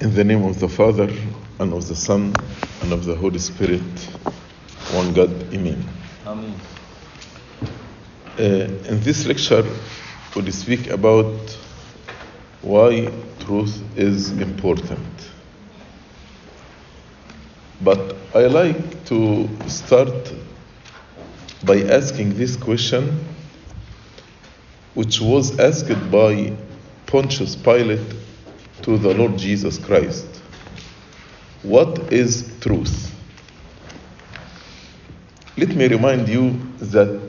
In the name of the Father, and of the Son, and of the Holy Spirit, one God, Amen. Amen. In this lecture, we'll speak about why truth is important. But I like to start by asking this question, which was asked by Pontius Pilate to the Lord Jesus Christ. What is truth? Let me remind you that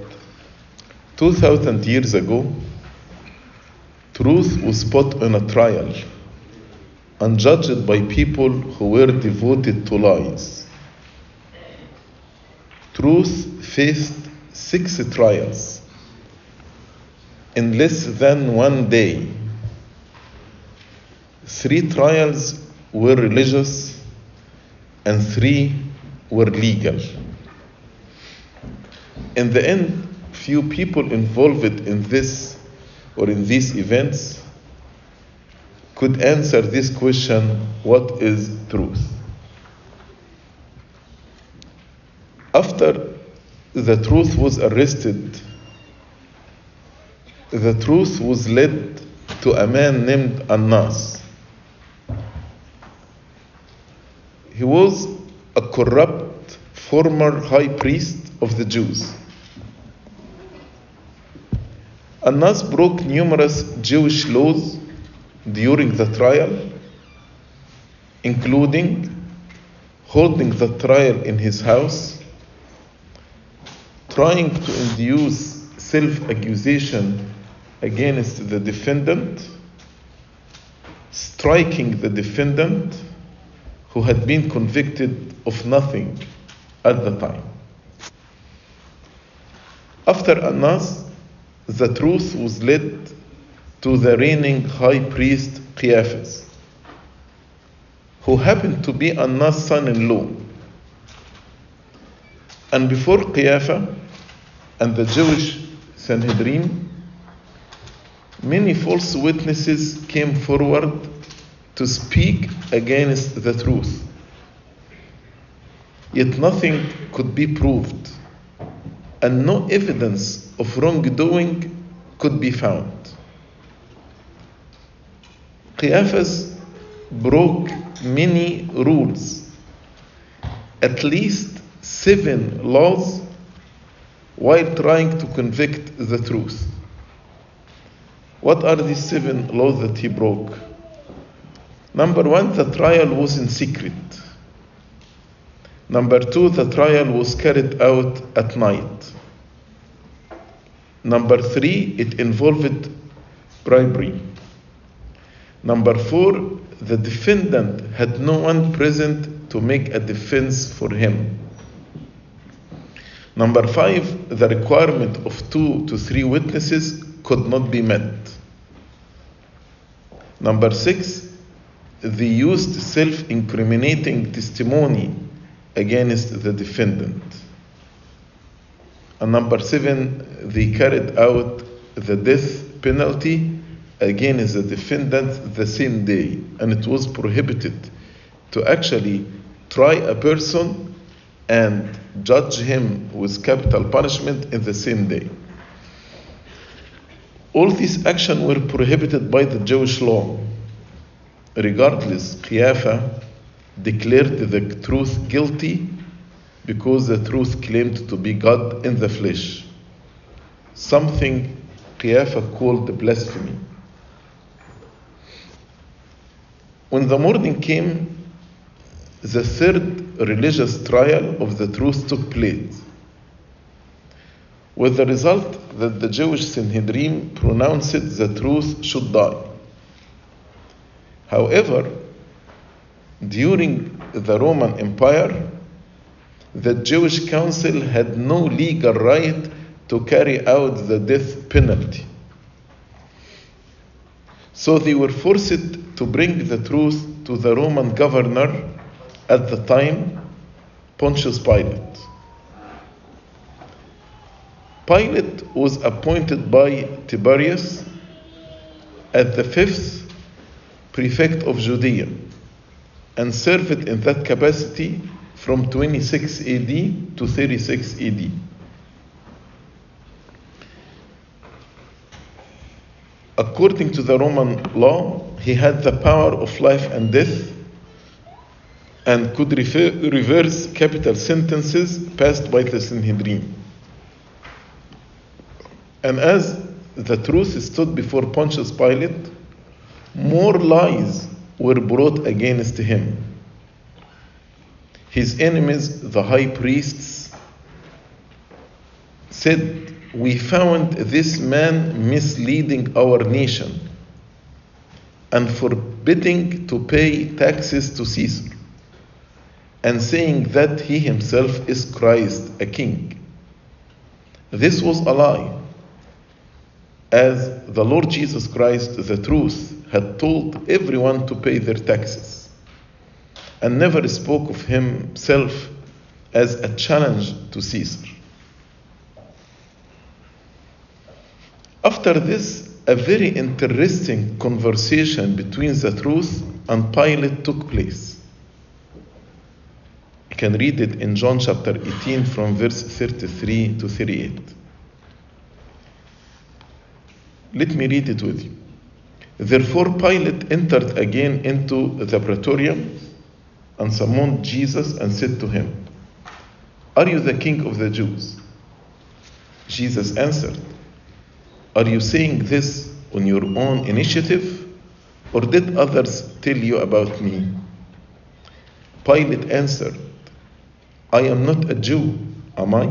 2,000 years ago, truth was put on a trial and judged by people who were devoted to lies. Truth faced 6 trials in less than one day. 3 trials were religious and 3 were legal. In the end, few people involved in this or in these events could answer this question, what is truth? After the truth was arrested, the truth was led to a man named Annas. He was a corrupt former high priest of the Jews. Annas broke numerous Jewish laws during the trial, including holding the trial in his house, trying to induce self-accusation against the defendant, striking the defendant, who had been convicted of nothing at the time. After Annas, the truth was led to the reigning high priest Caiaphas, who happened to be Annas' son-in-law. And before Caiaphas and the Jewish Sanhedrin, many false witnesses came forward to speak against the truth. Yet nothing could be proved, and no evidence of wrongdoing could be found. Caiaphas broke many rules, at least 7 laws, while trying to convict the truth. What are these 7 laws that he broke? Number 1, the trial was in secret. Number 2, the trial was carried out at night. Number 3, it involved bribery. Number 4, the defendant had no one present to make a defense for him. Number 5, the requirement of 2 to 3 witnesses could not be met. Number 6, they used self-incriminating testimony against the defendant. And number 7, they carried out the death penalty against the defendant the same day. And it was prohibited to actually try a person and judge him with capital punishment in the same day. All these actions were prohibited by the Jewish law. Regardless, Caiaphas declared the truth guilty because the truth claimed to be God in the flesh, something Caiaphas called blasphemy. When the morning came, the 3rd religious trial of the truth took place, with the result that the Jewish Sanhedrin pronounced the truth should die. However, during the Roman Empire, the Jewish Council had no legal right to carry out the death penalty. So they were forced to bring the truth to the Roman governor at the time, Pontius Pilate. Pilate was appointed by Tiberius at the 5th prefect of Judea, and served in that capacity from 26 AD to 36 AD. According to the Roman law, he had the power of life and death and could reverse capital sentences passed by the Sanhedrin. And as the truth stood before Pontius Pilate, more lies were brought against him. His enemies, the high priests, said, "We found this man misleading our nation and forbidding to pay taxes to Caesar, and saying that he himself is Christ, a king." This was a lie, as the Lord Jesus Christ, the truth, had told everyone to pay their taxes, and never spoke of himself as a challenge to Caesar. After this, a very interesting conversation between the truth and Pilate took place. You can read it in John chapter 18 from verse 33 to 38. Let me read it with you. "Therefore Pilate entered again into the praetorium and summoned Jesus and said to him, 'Are you the king of the Jews?' Jesus answered, 'Are you saying this on your own initiative, or did others tell you about me?' Pilate answered, 'I am not a Jew, am I?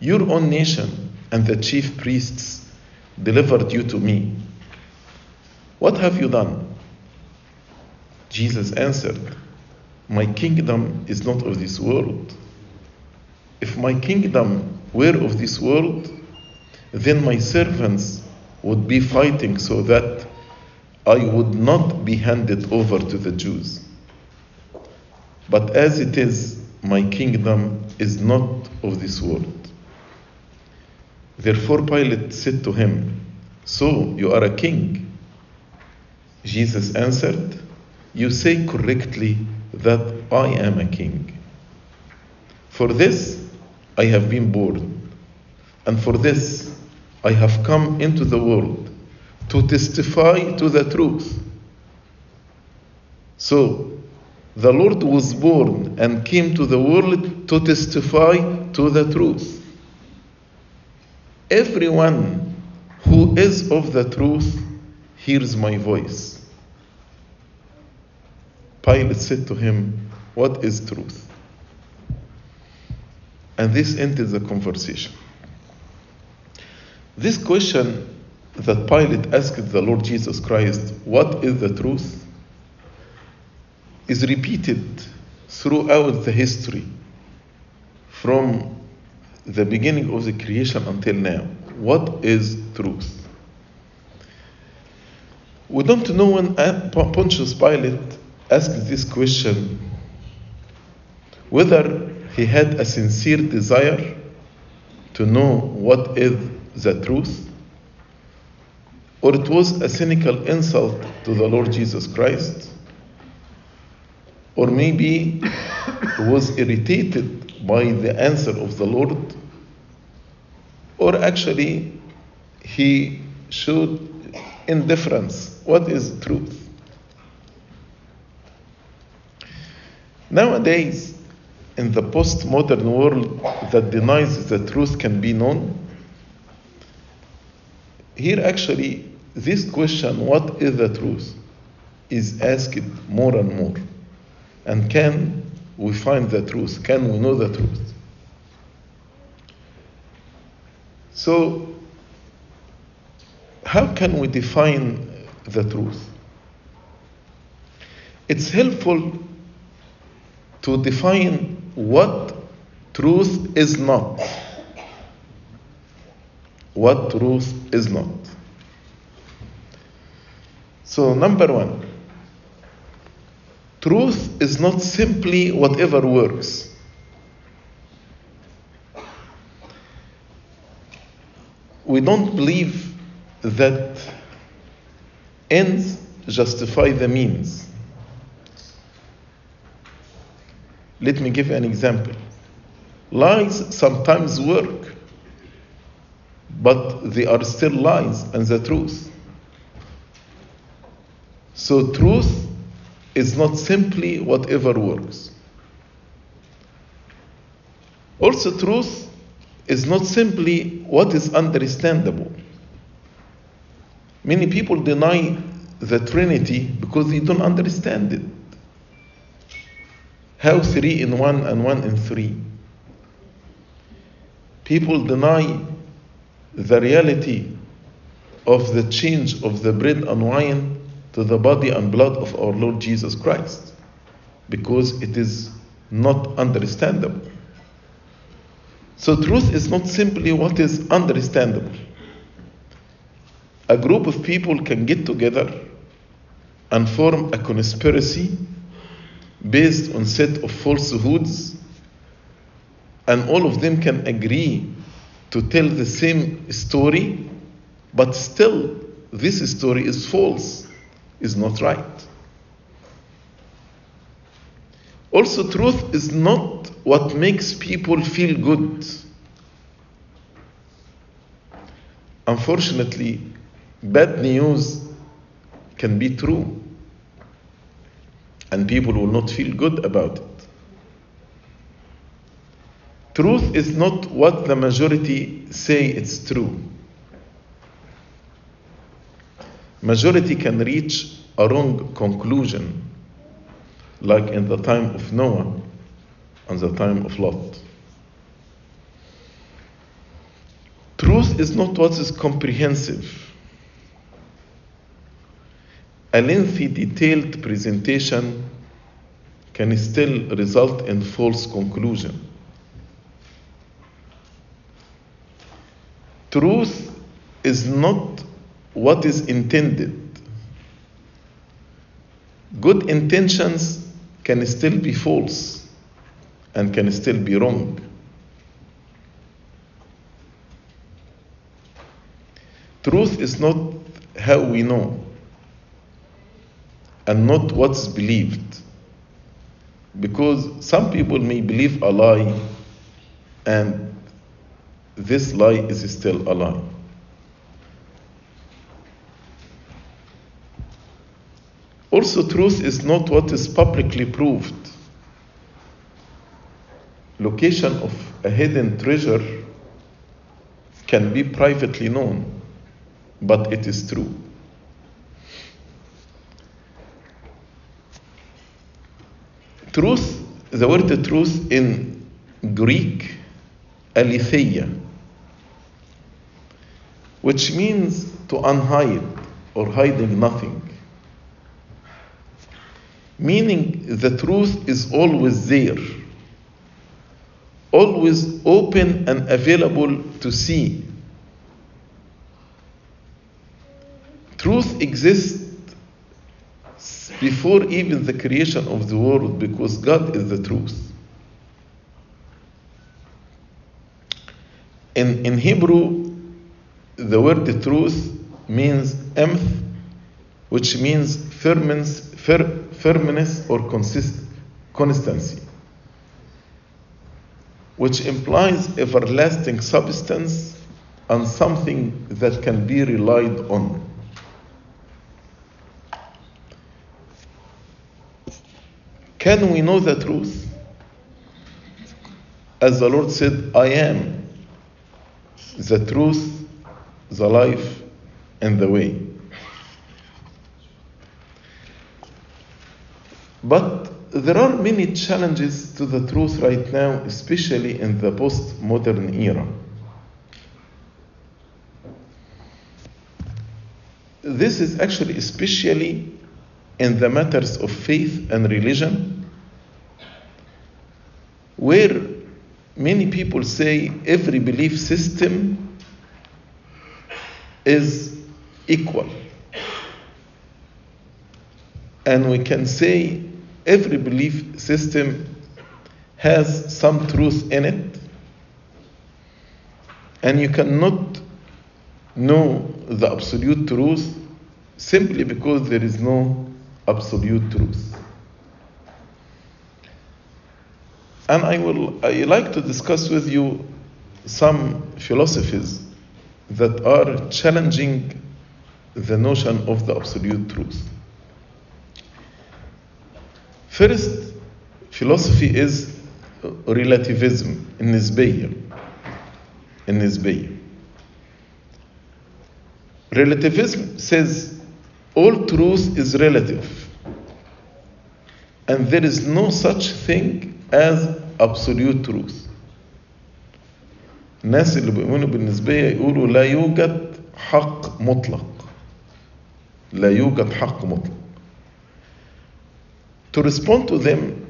Your own nation and the chief priests delivered you to me. What have you done?' Jesus answered, 'My kingdom is not of this world. If my kingdom were of this world, then my servants would be fighting so that I would not be handed over to the Jews. But as it is, my kingdom is not of this world.' Therefore Pilate said to him, 'So you are a king?' Jesus answered, 'You say correctly that I am a king. For this I have been born, and for this I have come into the world, to testify to the truth. So the Lord was born and came to the world to testify to the truth. Everyone who is of the truth hears my voice.' Pilate said to him, 'What is truth?' And this ended the conversation." This question that Pilate asked the Lord Jesus Christ, "What is the truth?" is repeated throughout the history, from the beginning of the creation until now. What is truth? We don't know when Pontius Pilate asked this question whether he had a sincere desire to know what is the truth, or it was a cynical insult to the Lord Jesus Christ, or maybe was irritated by the answer of the Lord, or actually he showed indifference. What is truth? Nowadays, in the postmodern world that denies that truth can be known, here actually this question, what is the truth, is asked more and more. And can we find the truth? Can we know the truth? So, how can we define the truth? It's helpful to define what truth is not. What truth is not. So, number one, truth is not simply whatever works. We don't believe that ends justify the means. Let me give an example. Lies sometimes work, but they are still lies and the truth. So truth is not simply whatever works. Also, truth is not simply what is understandable. Many people deny the Trinity because they don't understand it. How 3 in 1 and 1 in 3? People deny the reality of the change of the bread and wine to the body and blood of our Lord Jesus Christ because it is not understandable. So truth is not simply what is understandable. A group of people can get together and form a conspiracy based on a set of falsehoods, and all of them can agree to tell the same story, but still this story is false, is not right. Also, truth is not what makes people feel good. Unfortunately, bad news can be true, and people will not feel good about it. Truth is not what the majority say it's true. Majority can reach a wrong conclusion, like in the time of Noah and the time of Lot. Truth is not what is comprehensive. A lengthy, detailed presentation can still result in false conclusion. Truth is not what is intended. Good intentions can still be false and can still be wrong. Truth is not how we know and not what's believed, because some people may believe a lie and this lie is still a lie. Also, truth is not what is publicly proved. Location of a hidden treasure can be privately known, but it is true. Truth, the word truth in Greek, aletheia, which means to unhide or hiding nothing. Meaning the truth is always there, always open and available to see. Truth exists before even the creation of the world because God is the truth. In Hebrew, the word the truth means emth, which means firmness or constancy, which implies everlasting substance and something that can be relied on. Can we know the truth? As the Lord said, I am the truth, the life, and the way. But there are many challenges to the truth right now, especially in the postmodern era. This is actually especially in the matters of faith and religion, where many people say every belief system is equal. And we can say every belief system has some truth in it, and you cannot know the absolute truth simply because there is no absolute truth. And I like to discuss with you some philosophies that are challenging the notion of the absolute truth. First philosophy is relativism, النسبية. Relativism says all truth is relative, and there is no such thing as absolute truth. الناس اللي بيؤمنوا بالنسبية يقولوا لا يوجد حق مطلق. لا يوجد حق مطلق. To respond to them,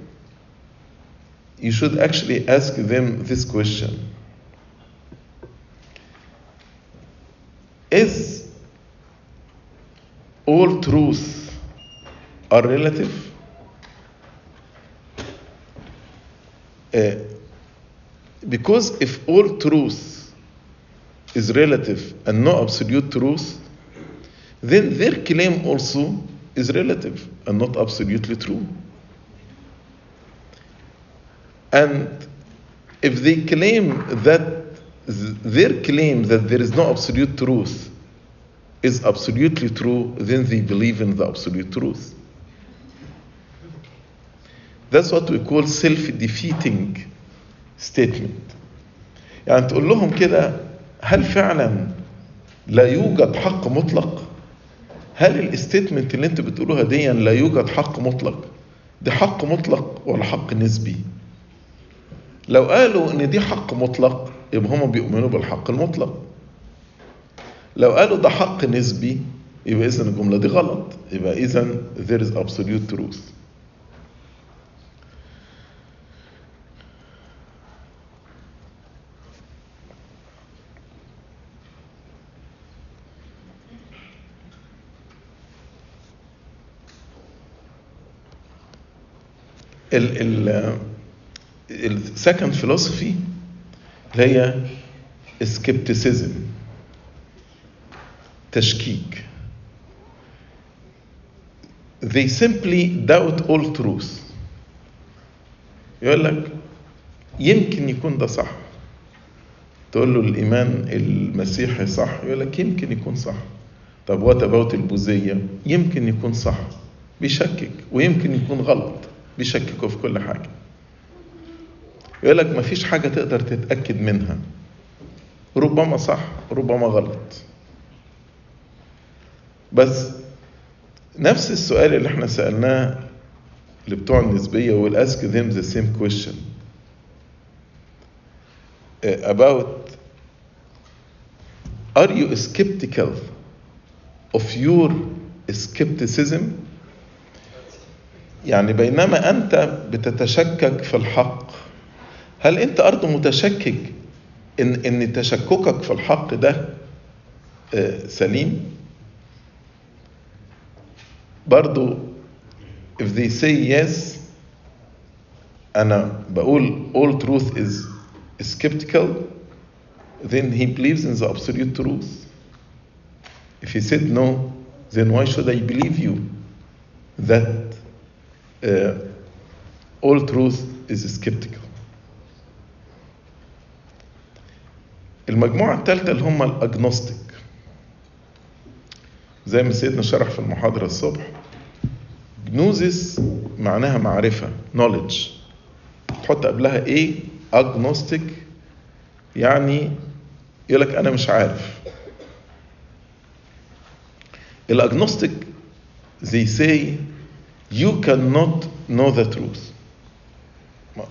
you should actually ask them this question. Is all truths are relative? Because if all truth is relative and no absolute truth, then their claim also is relative and not absolutely true. And if they claim that their claim that there is no absolute truth is absolutely true, then they believe in the absolute truth. That's what we call self-defeating statement. يعني تقول لهم كده هل فعلا لا يوجد حق مطلق؟ هل الاستيتمنت اللي انت بتقولوها دي لا يوجد حق مطلق ده حق مطلق ولا حق نسبي؟ لو قالوا ان دي حق مطلق يبقى هم بيؤمنوا بالحق المطلق. لو قالوا ده حق نسبي يبقى اذا الجمله دي غلط، يبقى اذا there is absolute truth. The second philosophy هي skepticism، تشكيك. They simply doubt all truth. يقول لك يمكن يكون ده صح. تقول له الإيمان المسيحي صح، يقول لك يمكن يكون صح. طب وتبوت البوذية يمكن يكون صح، بيشكك، ويمكن يكون غلط، بيشككوا في كل حاجة. يقول لك مفيش حاجة تقدر تتأكد منها، ربما صح ربما غلط. بس نفس السؤال اللي احنا سألناه لبتوع النسبية، we'll ask them the same question about are you skeptical of your skepticism. يعني بينما أنت بتتشكك في الحق، هل أنت أرض متشكك إن تشككك في الحق ده سليم؟ برضو if they say yes، أنا بقول all truth is skeptical, then he believes in the absolute truth. If he said no, then why should I believe you that all truth is skeptical. المجموعة الثالثة اللي هم الأجنوستيك، زي ما سيدنا شرح في المحاضرة الصبح، جنوزيس معناها معرفة، knowledge، تحط قبلها ايه؟ أجنوستيك، يعني يقولك أنا مش عارف. الأجنوستيك they say you cannot know the truth.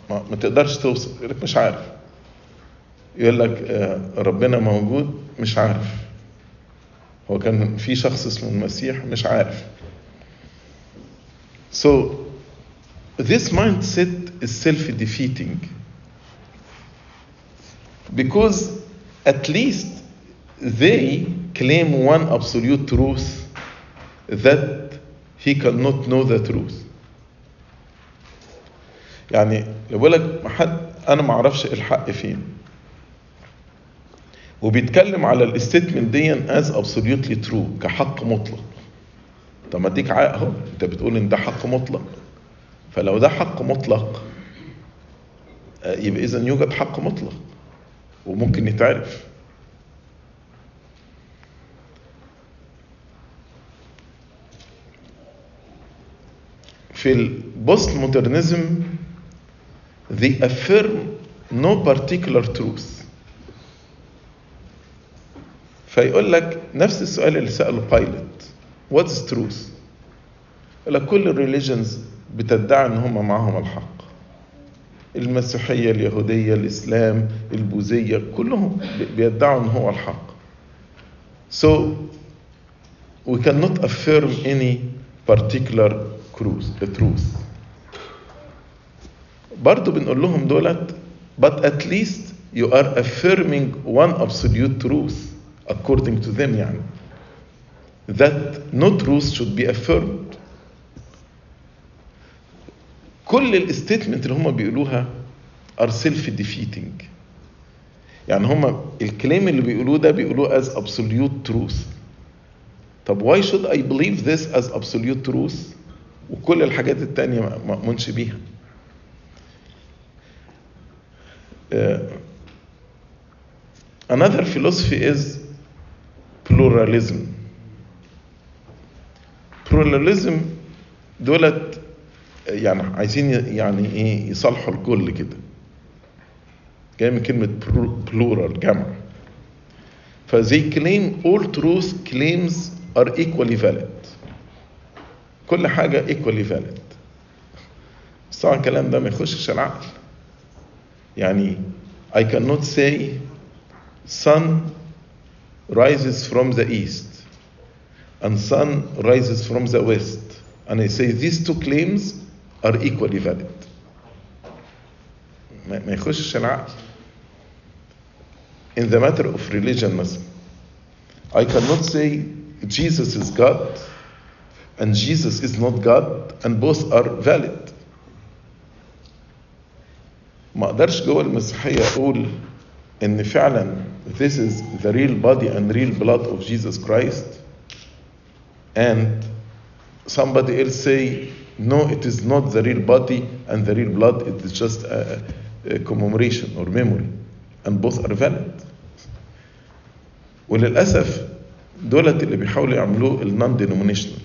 ما تقدرش توصل، يقول لك مش عارف. يقول لك ربنا موجود، مش عارف. هو كان في شخص اسمه المسيح، مش عارف. So this mindset is self-defeating because at least they claim one absolute truth that he cannot know the truth. يعني لو بقول لك أنا ما أعرفش الحق فين، وبيتكلم على الاستيتمنت دي as absolutely true كحق مطلق. طب ما أديك عقله، أنت بتقول إن ده حق مطلق، فلو ده حق مطلق يبقى إذن يوجد حق مطلق وممكن يتعرف. في البوست مودرنزم they affirm no particular truth. فيقول لك نفس السؤال اللي سأله بايلوت what's truth؟ يقول لك كل الريليجنز بتدعي ان هم معهم الحق، المسيحية، اليهودية، الإسلام، البوذية، كلهم بيدعوا ان هو الحق. So we cannot affirm any particular truth. برضو بنقول لهم دولت but at least you are affirming one absolute truth according to them, يعني that no truth should be affirmed. كل الستيتمنت اللي هم بيقولوها are self-defeating، يعني هم الكلام اللي بيقولوه ده بيقولوه as absolute truth. طب why should I believe this as absolute truth وكل الحاجات التانية ما أؤمنش بيها؟ Another philosophy is pluralism. pluralism دولت يعني عايزين يعني ايه يصالحوا الكل كده، جاي من كلمة plural جمع. ف they claim all truth claims are equally valid، كل حاجة equally valid. بس طبعا الكلام ده ما يخشش العقل، يعني I cannot say sun rises from the east and sun rises from the west and I say these two claims are equally valid. ما يخشش العقل. In the matter of religion مثلا I cannot say Jesus is God and Jesus is not God and both are valid. ما اقدرش جوه المسيحية اقول ان فعلا this is the real body and real blood of Jesus Christ and somebody else say no, it is not the real body and the real blood, it is just a commemoration or memory and both are valid. وللأسف دولت اللي بيحاولوا يعملوه ال non-denominational.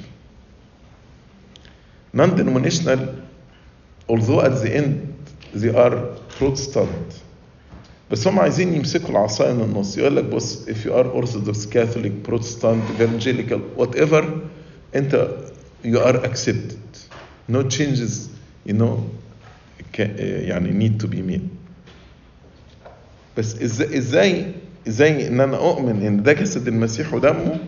Non-denominational, although at the end they are Protestant, بس هم عايزين يمسكوا العصاية من النص. يقول لك بص if you are Orthodox, Catholic, Protestant, Evangelical, whatever انت you are accepted, no changes you know يعني need to be made. بس ازاي ان انا اؤمن ان ده جسد المسيح ودمه،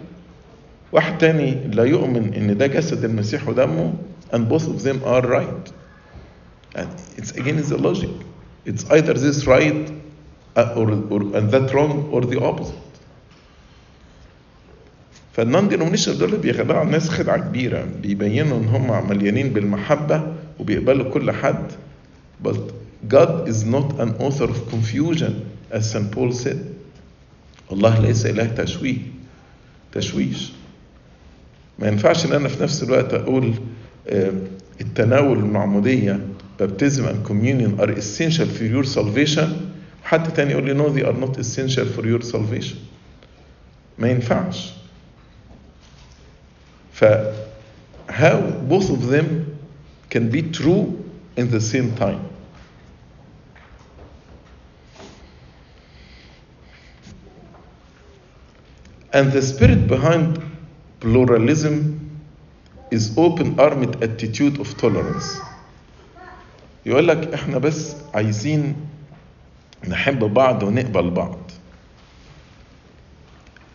واحد تاني لا يؤمن ان ده جسد المسيح ودمه and both of them are right. And it's against the logic. It's either this right and that wrong or the opposite. فالنون دينومينيشن دول بيخدعوا الناس خدعة كبيرة، بيبينوا ان هم مليانين بالمحبة وبيقبلوا كل حد. But God is not an author of confusion as St. Paul said. الله ليس إله تشويش. ما ينفعش ان انا في نفس الوقت اقول التناول والمعمودية baptism and communion are essential for your salvation، حتى تاني يقول لي no they are not essential for your salvation. ما ينفعش. ف how both of them can be true in the same time. And the spirit behind pluralism is open-armed attitude of tolerance. يقول لك احنا بس عايزين نحب بعض ونقبل بعض.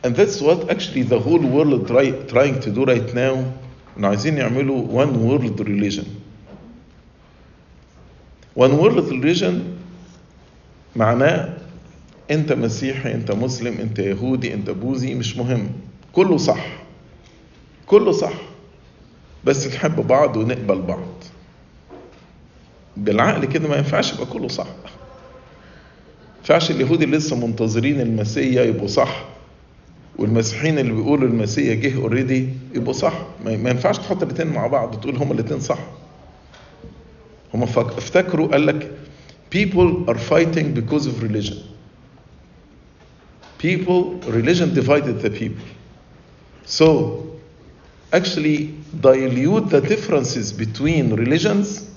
And that's what actually the whole world trying to do right now. عايزين يعملوا one world religion. One world religion معناه انت مسيحي، انت مسلم، انت يهودي، انت بوذي، مش مهم، كله صح كله صح، بس نحب بعض ونقبل بعض. بالعقل كده ما ينفعش يبقى كله صح. ينفعش اليهود اللي لسه منتظرين المسيا يبقوا صح، والمسيحيين اللي بيقولوا المسيا جه اوريدي يبقوا صح. ما ينفعش تحط الاثنين مع بعض وتقول هما الاثنين صح. هما افتكروا قال لك People are fighting because of religion. Religion divided the people. So, actually dilute the differences between religions,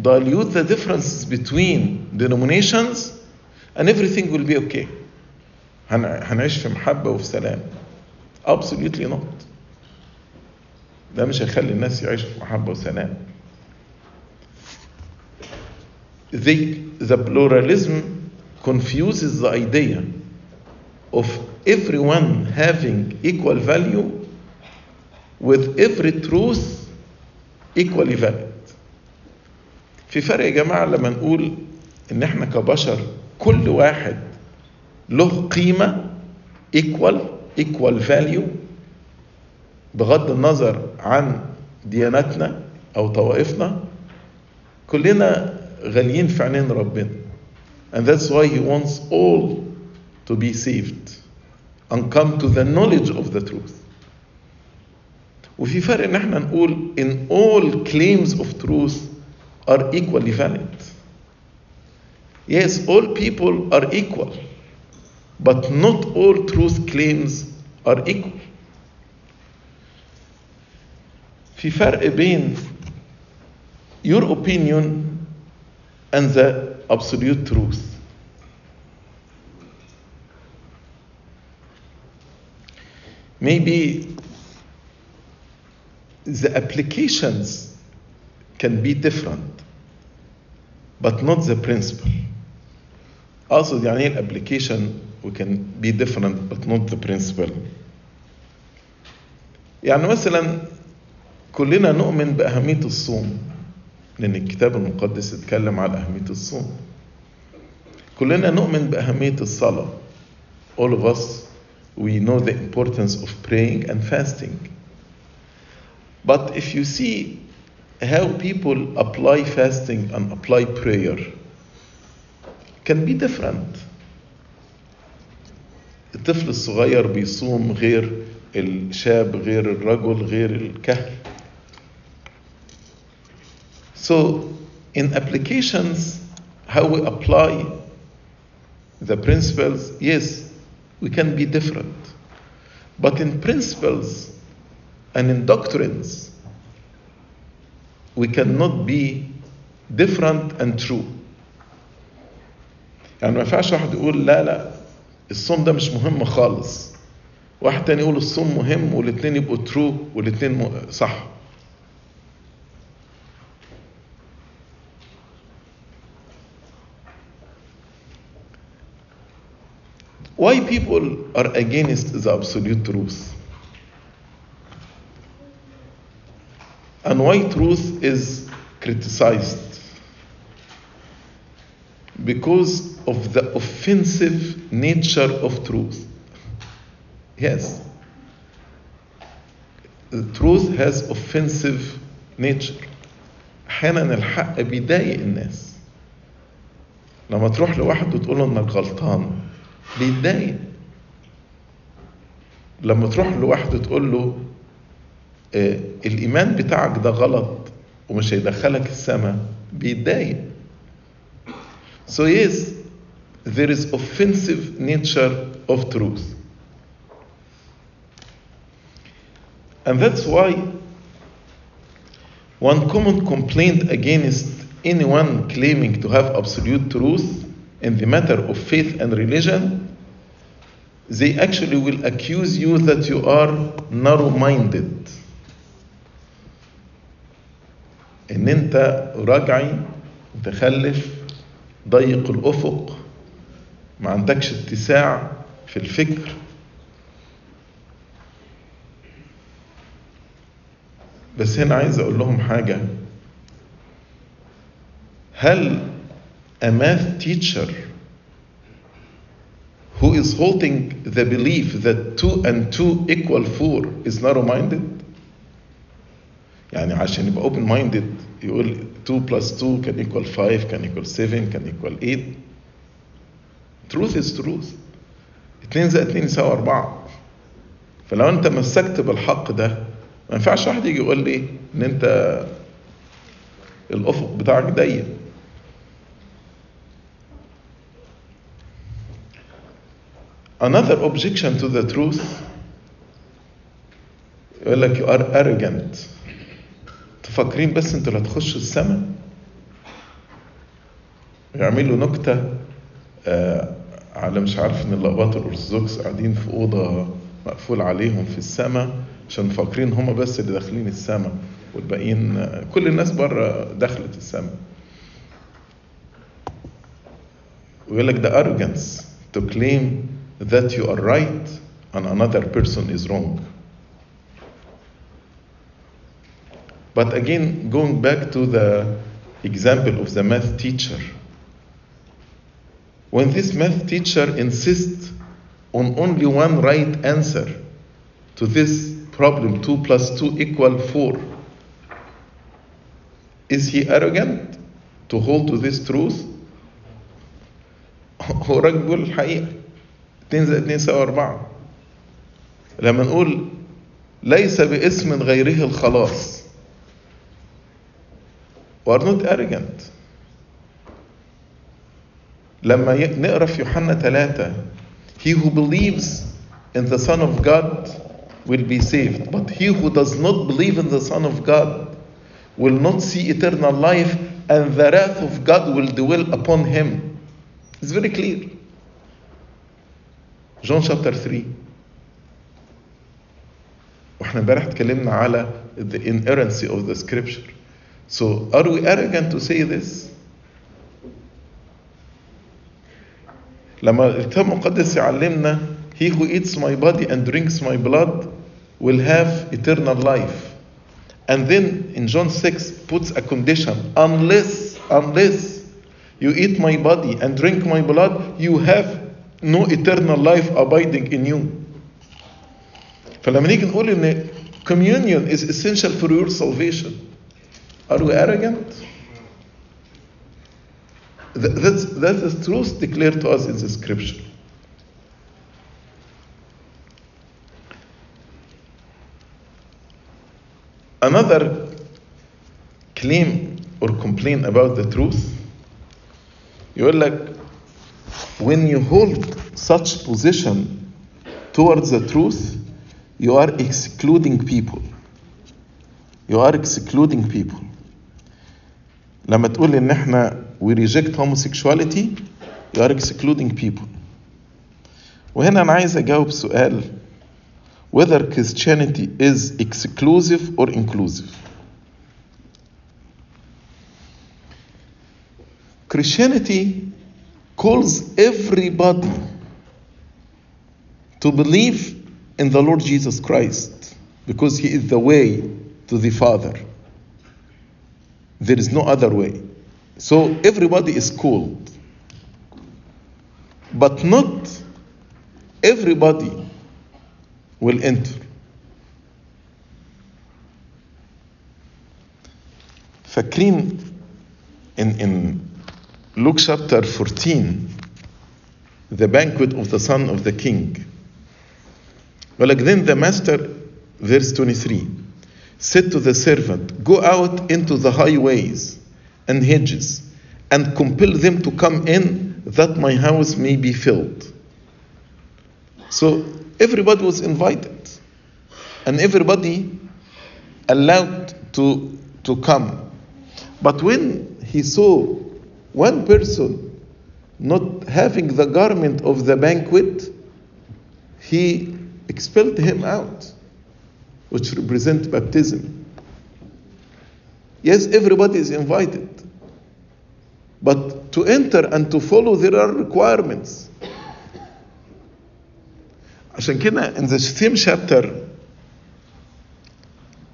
dilute the differences between denominations, and everything will be okay. هنعيش في محبة وفي سلام. Absolutely not. ده مش هيخلي الناس يعيشوا في محبة وسلام. The pluralism confuses the idea of everyone having equal value with every truth equally valid. في فرق يا جماعة لما نقول إن إحنا كبشر كل واحد له قيمة equal value بغض النظر عن دياناتنا أو طوائفنا كلنا غاليين في عينين ربنا. And that's why he wants all to be saved and come to the knowledge of the truth. وفي فرق إن إحنا نقول in all claims of truth are equally valid. Yes, all people are equal, but not all truth claims are equal. في فرق بين your opinion and the absolute truth. Maybe the applications can be different, but not the principle. Also, the application can be different, but not the principle. يعني مثلا كلنا نؤمن بأهمية الصوم لأن الكتاب المقدس اتكلم على أهمية الصوم. كلنا نؤمن بأهمية الصلاة. All of us, we know the importance of praying and fasting. But if you see how people apply fasting and apply prayer, can be different. الطفل الصغير بيصوم غير الشاب غير الرجل غير الكهل. So, in applications, how we apply the principles, yes, we can be different. But in principles and in doctrines, we cannot be different and true. يعني ما ينفعش واحد يقول لا الصوم ده مش مهم خالص. واحد تاني يقول الصوم مهم والاثنين يبقوا ترو والاثنين صح. Why people are against the absolute truth? And why truth is criticized? Because of the offensive nature of truth. Yes, the truth has offensive nature. أحيانا الحق بيضايق الناس. لما تروح لواحد وتقول له إنك غلطان بيتضايق. لما تروح لواحد وتقول له الإيمان بتاعك ده غلط ومش هيدخلك السماء بيتضايق. So yes, there is offensive nature of truth. And that's why one common complaint against anyone claiming to have absolute truth in the matter of faith and religion, they actually will accuse you that you are narrow-minded. إن أنت راجعي متخلف ضيق الأفق ما عندكش اتساع في الفكر. بس هنا عايز أقول لهم حاجة. هل a math teacher who is holding the belief that 2 and 2 equal 4 is narrow-minded? يعني عشان يبقى open-minded يقول 2 plus 2 can equal 5, can equal 7, can equal 8. Truth is truth. 2 زائد 2 يساوي 4. فلو أنت مسكت بالحق ده ما ينفعش واحد يجي يقول لي إن أنت الأفق بتاعك ضيق. Another objection to the truth, يقول لك you are arrogant. تفكرين بس انتوا اللي هتخشوا السماء؟ يعملوا نكتة على مش عارف ان اللقباط الارثوذكس قاعدين في اوضه مقفول عليهم في السماء عشان مفكرين هم بس اللي داخلين السماء والباقيين كل الناس بره دخلت السماء. ويقول لك ده arrogance to claim that you are right and another person is wrong. But again, going back to the example of the math teacher. When this math teacher insists on only one right answer to this problem, 2 + 2 = 4, is he arrogant to hold to this truth? هو راجل بيقول الحقيقة 2 + 2 = 4. لما نقول ليس باسم غيره الخلاص, we are not arrogant. لما نقرأ في يوحنا 3, he who believes in the Son of God will be saved, but he who does not believe in the Son of God will not see eternal life, and the wrath of God will dwell upon him. It's very clear. John chapter 3. واحنا امبارح اتكلمنا على the inerrancy of the scripture. So are we arrogant to say this? لما الكتاب المقدس يعلمنا he who eats my body and drinks my blood will have eternal life, and then in John 6 puts a condition, unless you eat my body and drink my blood you have no eternal life abiding in you. فلما نيجي نقول ان communion is essential for your salvation, are we arrogant? That's the truth declared to us in the scripture. Another claim or complaint about the truth, you're like, when you hold such position towards the truth, you are excluding people. لما تقول ان احنا we reject homosexuality, you are excluding people. وهنا أنا عايز أجاوب سؤال, whether Christianity is exclusive or inclusive. Christianity calls everybody to believe in the Lord Jesus Christ because He is the way to the Father. There is no other way. So everybody is called, but not everybody will enter. فاكرين in Luke chapter 14, the banquet of the son of the king. Well, like then the master, verse 23, said to the servant, go out into the highways and hedges, and compel them to come in, that my house may be filled. So everybody was invited, and everybody allowed to come. But when he saw one person not having the garment of the banquet, he expelled him out, which represents baptism. Yes, everybody is invited, but to enter and to follow there are requirements. عشان كده in the same chapter,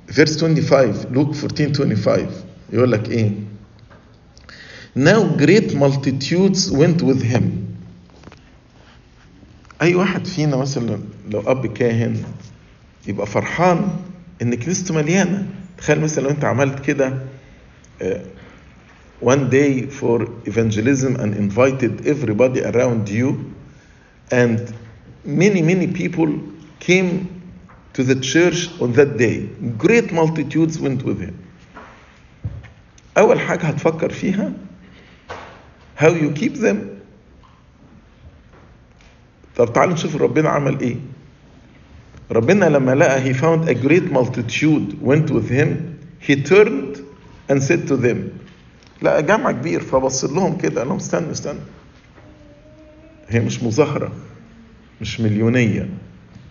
verse 25, Luke 14:25, يقول لك ايه? Now great multitudes went with him. أي واحد فينا مثلا لو أب كاهن يبقى فرحان إن كنيسته مليانة. تخيل مثلا لو انت عملت كده one day for evangelism and invited everybody around you, and many people came to the church on that day. Great multitudes went with him. أول حاجة هتفكر فيها how you keep them. طب تعالوا نشوف ربنا عمل إيه. ربنا لما لقى he found a great multitude went with him, he turned and said to them, لقى جمع كبير فبص لهم كده قال لهم استنوا استنوا. هي مش مظاهرة مش مليونية،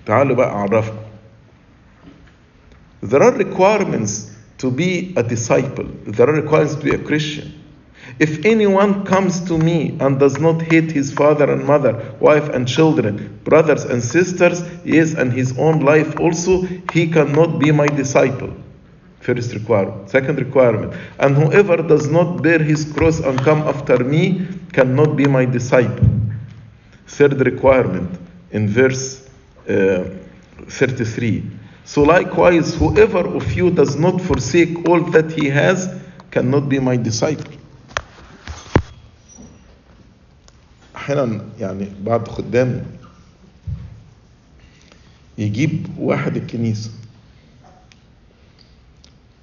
تعالوا بقى أعرفكم. There are requirements to be a disciple. There are requirements to be a Christian. If anyone comes to me and does not hate his father and mother, wife and children, brothers and sisters, yes, and his own life also, he cannot be my disciple. First requirement. Second requirement. And whoever does not bear his cross and come after me cannot be my disciple. Third requirement in verse 33. So likewise, whoever of you does not forsake all that he has cannot be my disciple. أحيانا يعني بعض خدامه يجيب واحد الكنيسة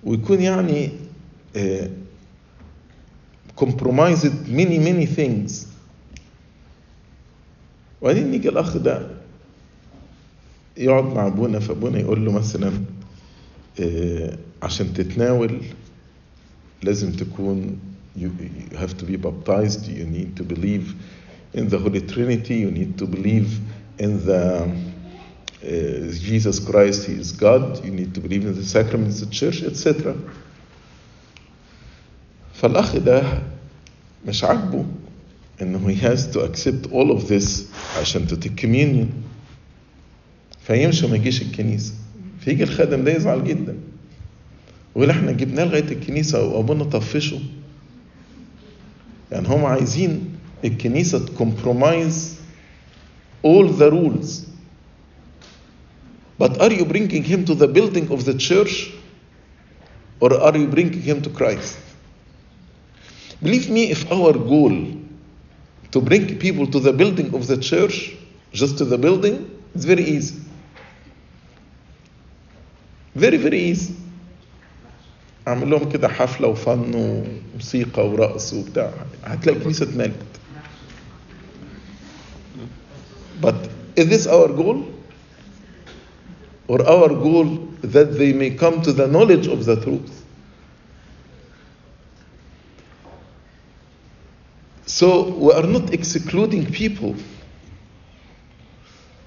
ويكون يعني compromised many things. وبعدين يجي الأخ ده يقعد مع أبونا، فأبونا يقول له مثلا عشان تتناول لازم تكون you have to be baptized, you need to believe in the Holy Trinity, you need to believe in the Jesus Christ, He is God, you need to believe in the sacraments of the church, etc. فالأخ ده مش عاجبه إنه he has to accept all of this عشان to take communion. فيمشي وما يجيش الكنيسة. فيجي الخادم ده يزعل جدا ويقول احنا جبناه لغاية الكنيسة وأبونا طفشه. يعني هم عايزين الكنيسة تكمبرومايز all the rules. But are you bringing him to the building of the church or are you bringing him to Christ? Believe me, if our goal to bring people to the building of the church, just to the building, it's very easy. Very easy. أعمل لهم كده حفلة وفن وموسيقى ورقص وبتاع، هتلاقي الكنيسة اتملت. But is this our goal? Or our goal that they may come to the knowledge of the truth? So we are not excluding people.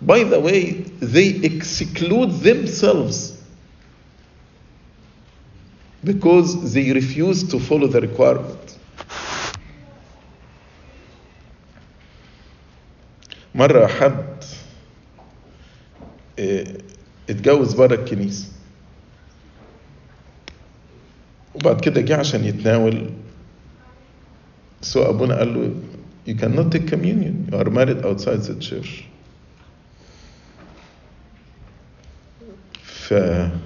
By the way, they exclude themselves because they refuse to follow the requirement. مرة حد اتجوز برا الكنيسة وبعد كده جه عشان يتناول، سو أبونا قال له you cannot take communion, you are married outside the church. فعمل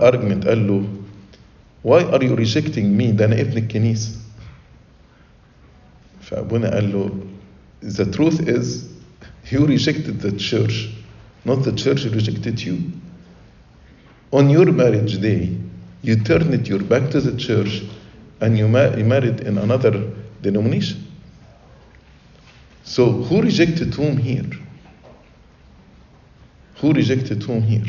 argument قال له why are you rejecting me؟ ده أنا ابن الكنيسة. فأبونا قال له the truth is you rejected the church, not the church rejected you. On your marriage day you turned your back to the church and you married in another denomination. So who rejected whom here? Who rejected whom here?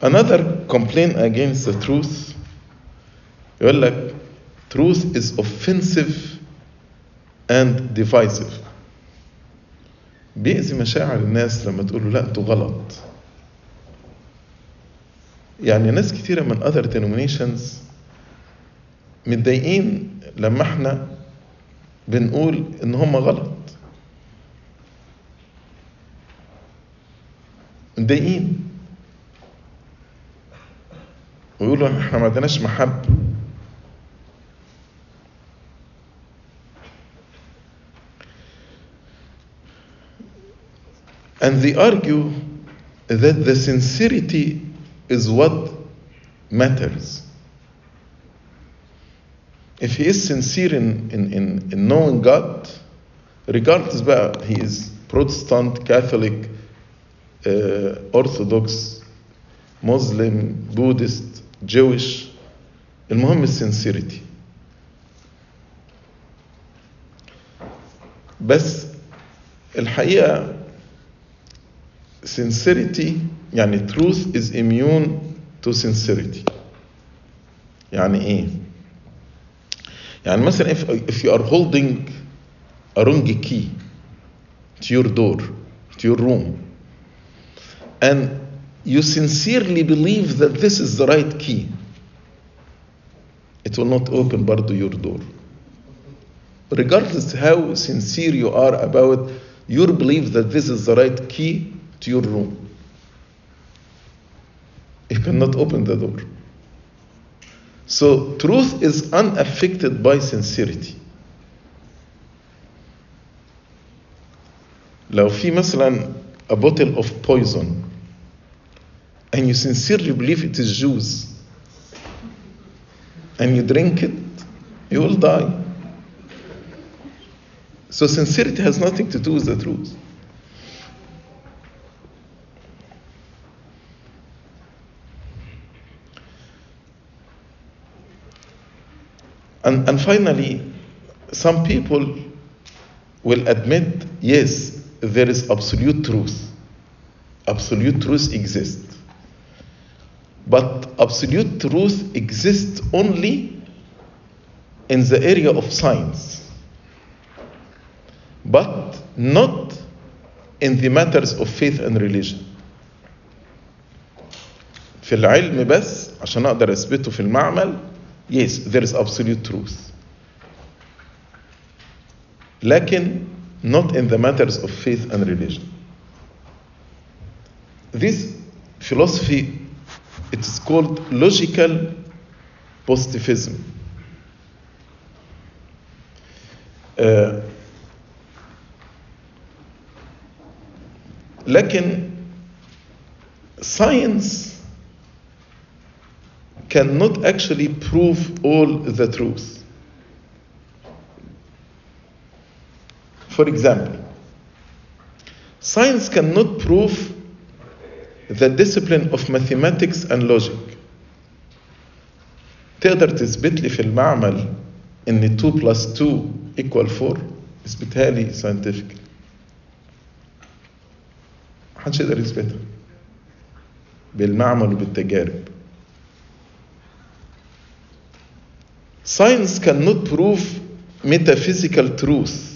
Another complaint against the truth. يقول لك truth is offensive and divisive. بيأذي مشاعر الناس لما تقول له لا انتوا غلط. يعني ناس كتيرة من other denominations متضايقين لما احنا بنقول ان هم غلط. متضايقين ويقولوا احنا ما عندناش محبة. And they argue that the sincerity is what matters. If he is sincere in knowing God, regardless whether he is Protestant, Catholic, Orthodox, Muslim, Buddhist, Jewish, المهم sincerity. بس الحقيقة sincerity يعني truth is immune to sincerity. يعني ايه؟ يعني مثلا if you are holding a wrong key to your door, to your room, and you sincerely believe that this is the right key, it will not open برضو your door. Regardless how sincere you are about your belief that this is the right key to your room, it cannot open the door. So truth is unaffected by sincerity. لو في مثلا a bottle of poison and you sincerely believe it is juice and you drink it, you will die. So sincerity has nothing to do with the truth. And finally, some people will admit, yes, there is absolute truth. Absolute truth exists. But absolute truth exists only in the area of science, but not in the matters of faith and religion. في العلم بس عشان أقدر أثبته في المعمل, yes, there is absolute truth. لكن not in the matters of faith and religion. This philosophy, it is called logical positivism. لكن science cannot actually prove all the truth. For example, science cannot prove the discipline of mathematics and logic. تقدر تثبت لي في المعمل ان 2 plus 2 equal 4؟ اثبتها لي scientific. محدش يقدر يثبتها بالمعمل وبالتجارب. Science cannot prove metaphysical truth.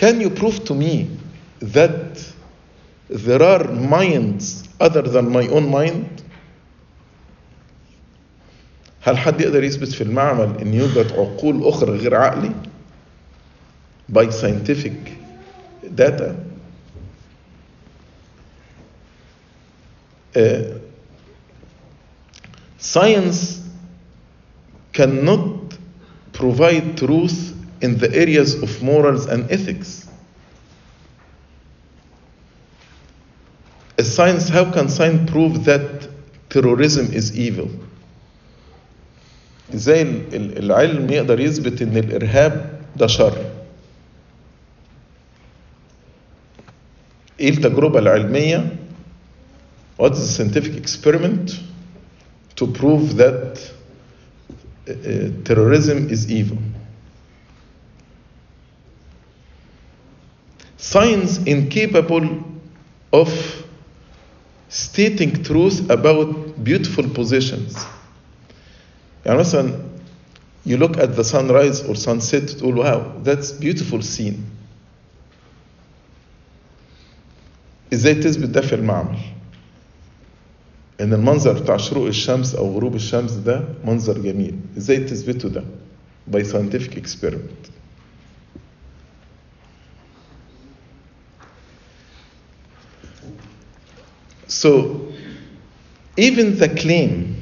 Can you prove to me that there are minds other than my own mind? هل حد يقدر يثبت في المعمل إن يوجد عقول أخرى غير عقلي by scientific data? Science cannot provide truth in the areas of morals and ethics. As science, how can science prove that terrorism is evil? إزاي العلم يقدر يثبت إن الإرهاب ده شر؟ إيه التجربة العلمية? What is the scientific experiment to prove that terrorism is evil? Science incapable of stating truth about beautiful positions. يعني مثلا you look at the sunrise or sunset, تقول wow, that's beautiful scene. إزاي تثبت ده في المعمل؟ إن المنظر بتاع شروق الشمس أو غروب الشمس ده منظر جميل. إزاي تثبته ده؟ by scientific experiment. So, even the claim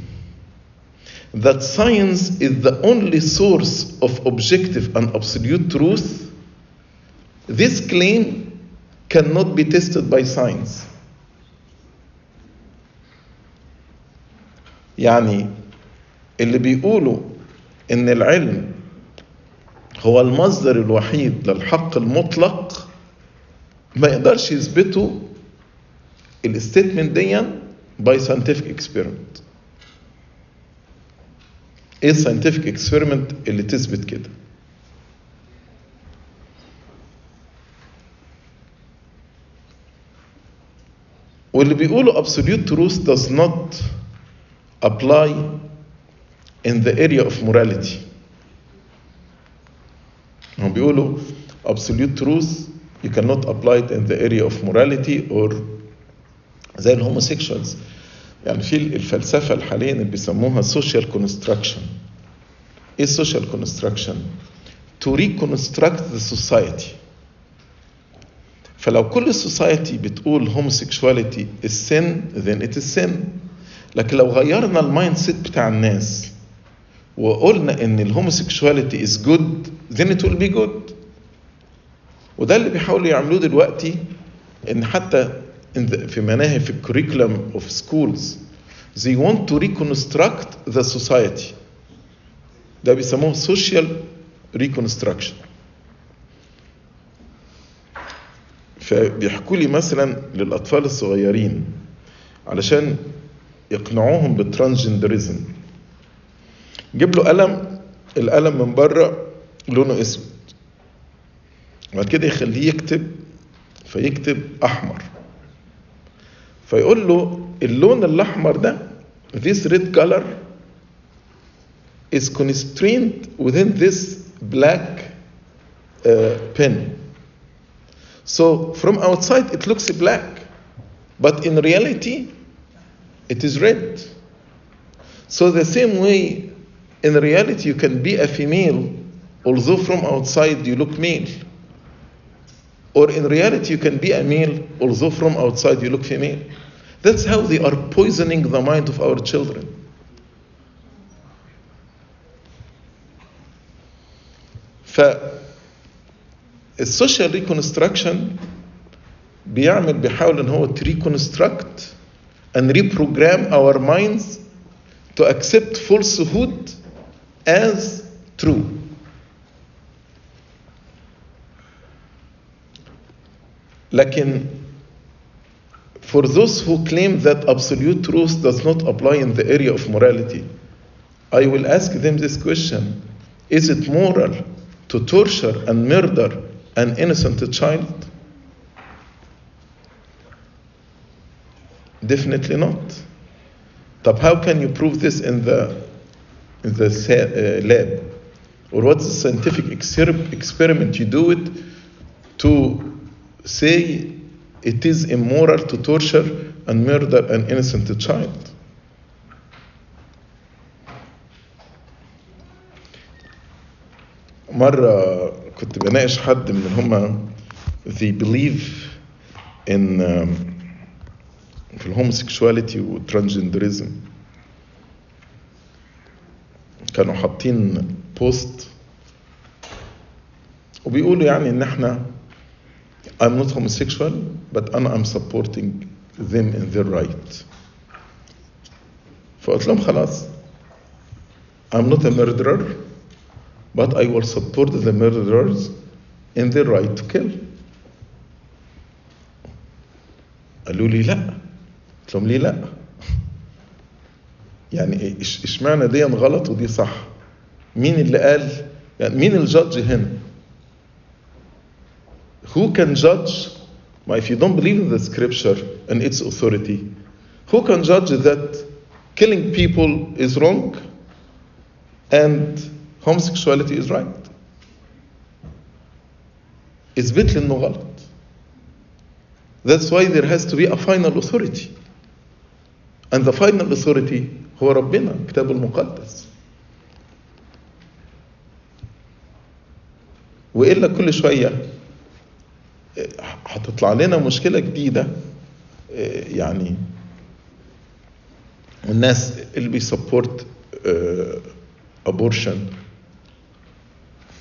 that science is the only source of objective and absolute truth, this claim cannot be tested by science. يعني اللي بيقولوا إن العلم هو المصدر الوحيد للحق المطلق ما يقدرش يثبتوا الستيتمنت دي باي ساينتفك اكسبيرمنت. ايه الساينتفك اكسبيرمنت اللي تثبت كده؟ والبيقولوا absolute truth does not apply in the area of morality. هم بيقولوا absolute truth you cannot apply it in the area of morality or زي الهوموسيكشوالز. يعني في الفلسفة الحالية اللي بيسموها social construction. ايه social construction؟ to reconstruct the society. فلو كل society بتقول homosexuality is sin then it is sin. لكن لو غيرنا المايند سيت بتاع الناس وقلنا ان الهوموسيكشواليتي is good then it will be good. وده اللي بيحاولوا يعملوه دلوقتي ان حتى في مناهج في curriculum of schools they want to reconstruct the society. ده بيسموه social reconstruction. فبيحكوا لي مثلا للأطفال الصغيرين علشان يقنعوهم بالترانسجندريزم جيب له قلم، القلم من بره لونه اسود وبعد كده يخليه يكتب فيكتب احمر فيقول له اللون الاحمر ده this red color is constrained within this black pen. So from outside it looks black but in reality it is red. So the same way in reality you can be a female although from outside you look male. Or in reality you can be a male although from outside you look female. That's how they are poisoning the mind of our children. فالسوشيال ريكونستراكشن بيحاول ان هو to reconstruct and reprogram our minds to accept falsehood as true. لكن for those who claim that absolute truth does not apply in the area of morality, I will ask them this question: is it moral to torture and murder an innocent child? Definitely not. But how can you prove this in the lab? Or what's the scientific experiment you do it to say it is immoral to torture and murder an innocent child? مرة كنت بناقش حد من هما they believe in في الهوموسيكشواليتي والترانسجندريزم. كانوا حاطين بوست وبيقولوا يعني ان احنا I'm not homosexual but I'm supporting them in their right. فقلت لهم خلاص I'm not a murderer but I will support the murderers in their right to kill. قالوا لي لا. قلت لهم ليه لا؟ يعني اشمعنى دي غلط ودي صح؟ مين اللي قال؟ يعني مين الجادج هنا؟ Who can judge? If you don't believe in the scripture and its authority, who can judge that killing people is wrong and homosexuality is right? It's بيتل إنه غلط. That's why there has to be a final authority. And the final authority هو ربنا كتاب المقدس. وإلا كل شوية هتطلع لنا مشكلة جديدة يعني الناس اللي بيسبورت abortion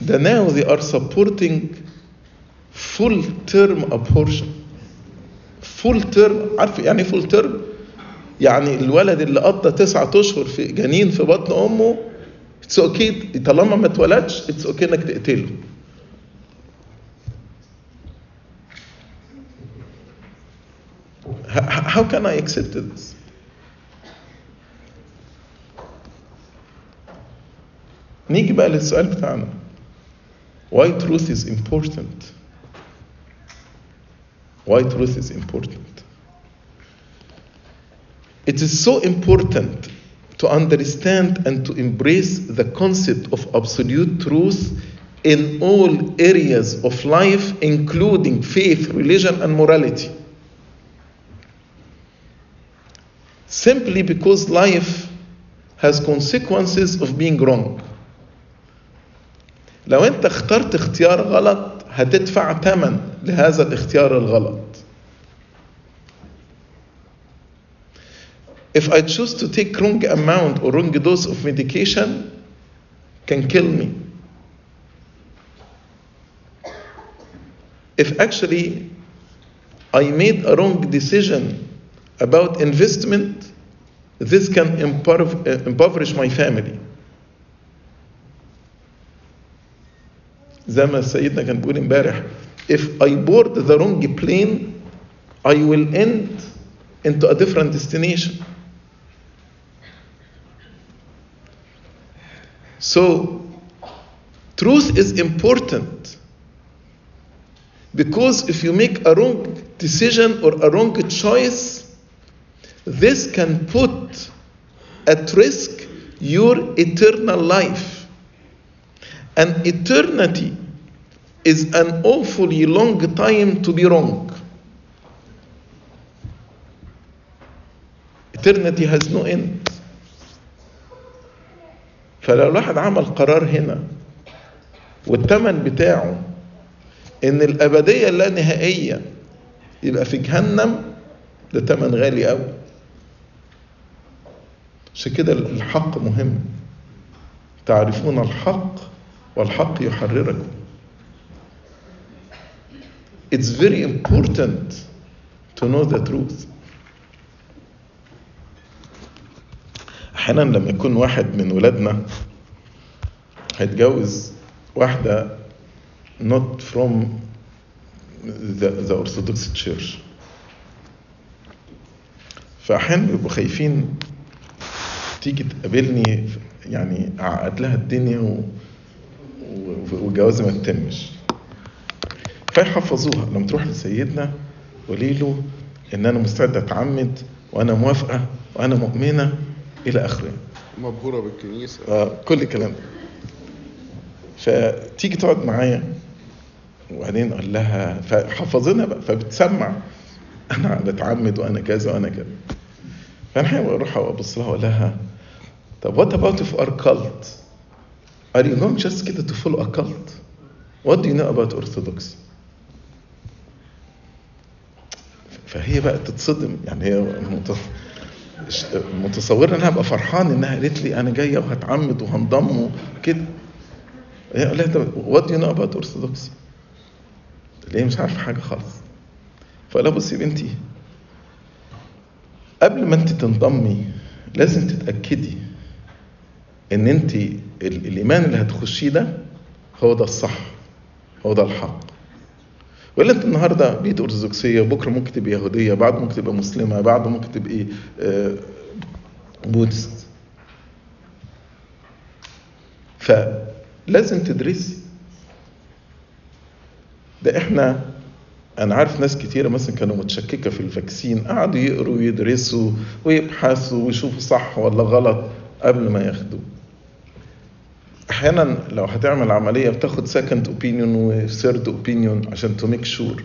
ده now they are supporting full term abortion. full term عارف يعني full term يعني الولد اللي قضى 9 أشهر في جنين في بطن أمه it's okay طالما ما اتولدش it's okay إنك تقتله. How can I accept this? نيجي بقى للسؤال بتاعنا why truth is important. It is so important to understand and to embrace the concept of absolute truth in all areas of life, including faith, religion, and morality. Simply because life has consequences of being wrong. لو أنت اخترت اختيار غلط هتدفع ثمن لهذا الاختيار الغلط. If I choose to take wrong amount or wrong dose of medication, can kill me. If actually I made a wrong decision about investment, this can impoverish my family. زي ما سيدنا كان بيقول امبارح, if I board the wrong plane, I will end into a different destination. So, truth is important, because if you make a wrong decision or a wrong choice, this can put at risk your eternal life. And eternity is an awfully long time to be wrong. Eternity has no end. فلو الواحد عمل قرار هنا والثمن بتاعه إن الأبدية اللا نهائية يبقى في جهنم, ده ثمن غالي قوي. عشان كده الحق مهم. تعرفون الحق والحق يحرركم. It's very important to know the truth. أحيانا لما يكون واحد من ولادنا هيتجوز واحدة not from the Orthodox Church, فأحيانا بيبقوا خايفين تيجي تقابلني يعني أعقد لها الدنيا والجواز ما تتمش, فيحفظوها لما تروح لسيدنا قولي له ان انا مستعده اتعمد وانا موافقه وانا مؤمنه الى اخره, مبهوره بالكنيسه كل الكلام ده. فتيجي تقعد معايا وبعدين اقول لها, فحفظنا بقى, فبتسمع انا بتعمد وانا كذا وانا كذا. فانا حاول اروح ابص لها واقول لها, طب what about if our cult? Are you going just to follow a cult? What do you know about Orthodoxy? فهي بقى تتصدم, يعني هي متصورة انها بقى فرحان انها قالت لي انا جاية وهتعمد وهنضم وكده. هي قالت what do you know about Orthodoxy? ليه مش عارفة حاجة خالص. فقالها بصي بنتي, قبل ما انت تنضمي لازم تتأكدي ان انت الايمان اللي هتخشيه ده هو ده الصح, هو ده الحق. ولا انت النهارده بقيت ارثوذكسيه, بكره ممكن تبقى يهوديه, بعد ممكن تبقى مسلمه, بعد ممكن تبقى بودست. فلازم تدرسي ده. انا عارف ناس كتيره مثلا كانوا متشككه في الفاكسين, قعدوا يقروا ويدرسوا ويبحثوا ويشوفوا صح ولا غلط قبل ما ياخدوه. احيانا لو هتعمل عمليه بتاخد second opinion و third opinion عشان to make sure.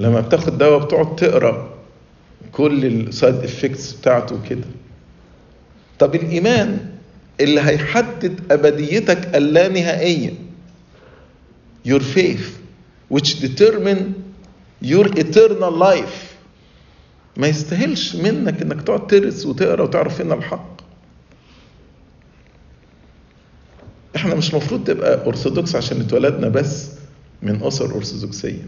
لما بتاخد دواء بتقعد تقرا كل السايد افكتس بتاعته كده. طب الايمان اللي هيحدد ابديتك اللانهائيه, your faith which determine your eternal life, ما يستاهلش منك انك تقعد ترس وتقرا وتعرف فين الحق. احنا مش مفروض تبقى ارثوذكس عشان اتولدنا بس من اسر ارثوذكسيه.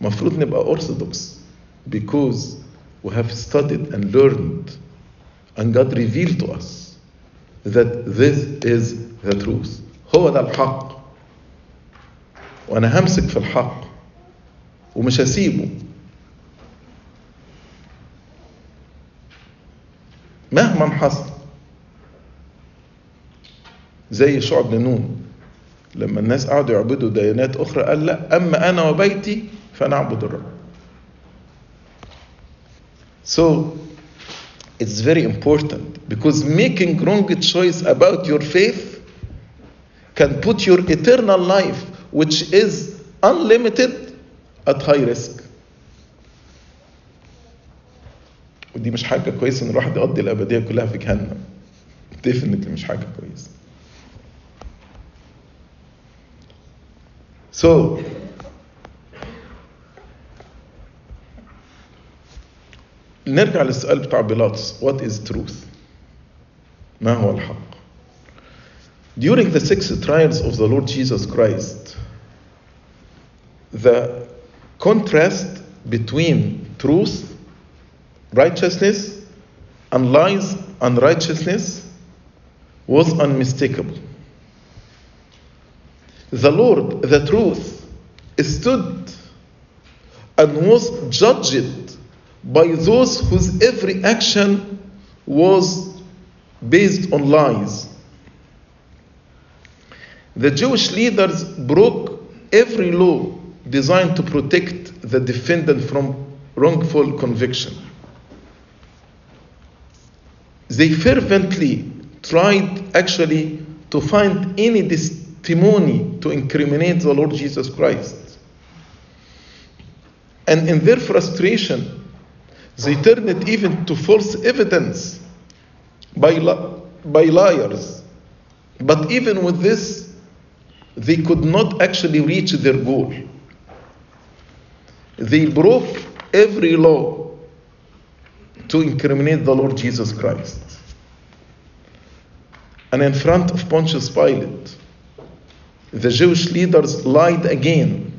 مفروض نبقى ارثوذكس because we have studied and learned and God revealed to us that this is the truth. هو ده الحق وانا همسك في الحق ومش هسيبه مهما حصل. زي شعب نون لما الناس قعدوا يعبدوا ديانات اخرى قال لا, اما انا وبيتي فنعبد الرب. So it's very important, because making wrong choice about your faith can put your eternal life, which is unlimited, at high risk. ودي مش حاجة كويسة إن الواحد يقضي الأبدية كلها في جهنم. Definitely مش حاجة كويسة. So نرجع للسؤال بتاع بيلاطس. What is truth? ما هو الحق? During the 6 trials of the Lord Jesus Christ, the contrast between truth, righteousness, and lies, unrighteousness, was unmistakable. The Lord, the truth, stood and was judged by those whose every action was based on lies. The Jewish leaders broke every law designed to protect the defendant from wrongful conviction. They fervently tried actually to find any testimony to incriminate the Lord Jesus Christ. And in their frustration, they turned it even to false evidence by liars. But even with this, they could not actually reach their goal. They broke every law to incriminate the Lord Jesus Christ. And in front of Pontius Pilate, the Jewish leaders lied again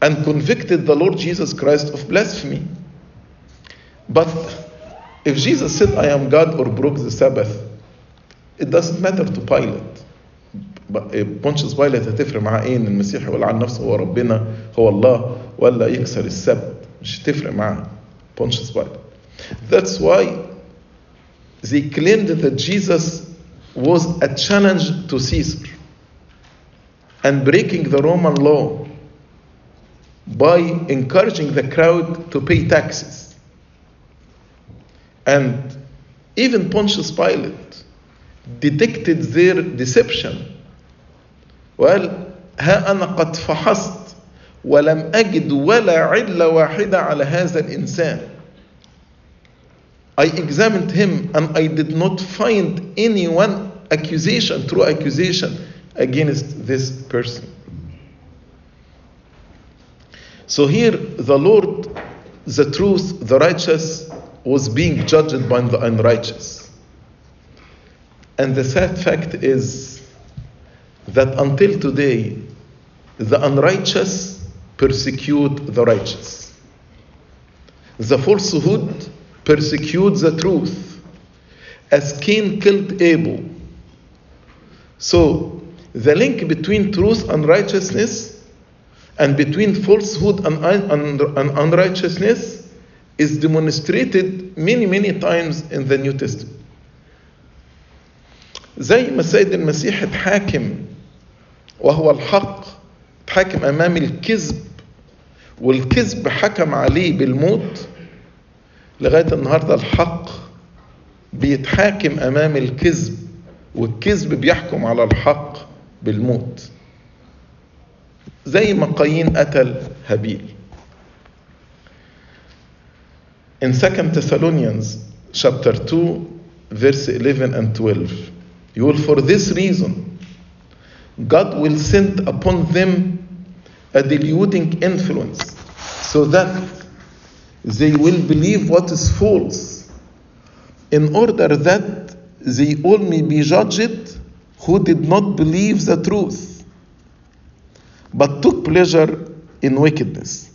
and convicted the Lord Jesus Christ of blasphemy. But if Jesus said, "I am God," or broke the Sabbath, it doesn't matter to Pilate. Pontius Pilate هتفرق معاه إيه إن المسيح يقول عن نفسه هو ربنا هو الله ولا يكسر السبت؟ مش هتفرق معاه. Pontius Pilate. That's why they claimed that Jesus was a challenge to Caesar and breaking the Roman law by encouraging the crowd to pay taxes. And even Pontius Pilate detected their deception. Well, ها أنا قد فحصت ولم أجد ولا علة واحدة على هذا الإنسان. I examined him and I did not find any one accusation, true accusation against this person. So here the Lord, the truth, the righteous, was being judged by the unrighteous. And the sad fact is that until today, the unrighteous persecute the righteous. The falsehood persecutes the truth, as Cain killed Abel. So the link between truth and righteousness, and between falsehood and unrighteousness, is demonstrated many, many times in the New Testament. زي ما سيد المسيح اتحاكم وهو الحق، اتحاكم أمام الكذب، والكذب حكم عليه بالموت. لغاية النهاردة الحق بيتحاكم أمام الكذب، والكذب بيحكم على الحق بالموت، زي ما قايين قتل هابيل. In 2 Thessalonians chapter 2 verse 11 and 12 you will, for this reason God will send upon them a deluding influence, so that they will believe what is false, in order that they all may be judged who did not believe the truth, but took pleasure in wickedness.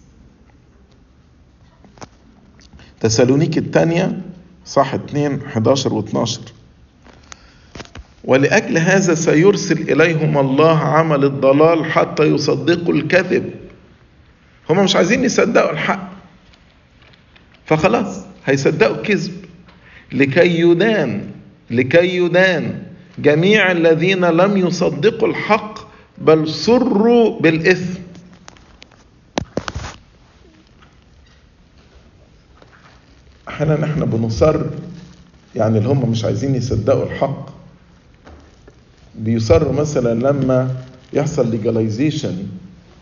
تسالونيك الثانية صح 2 11 و 12. ولأجل هذا سيرسل إليهم الله عمل الضلال حتى يصدقوا الكذب. هم مش عايزين يصدقوا الحق، فخلاص هيصدقوا الكذب. لكي يدان جميع الذين لم يصدقوا الحق بل سروا بالإثم. أحيانا احنا بنصر، يعني اللي هم مش عايزين يصدقوا الحق بيصروا مثلا لما يحصل ليجاليزيشن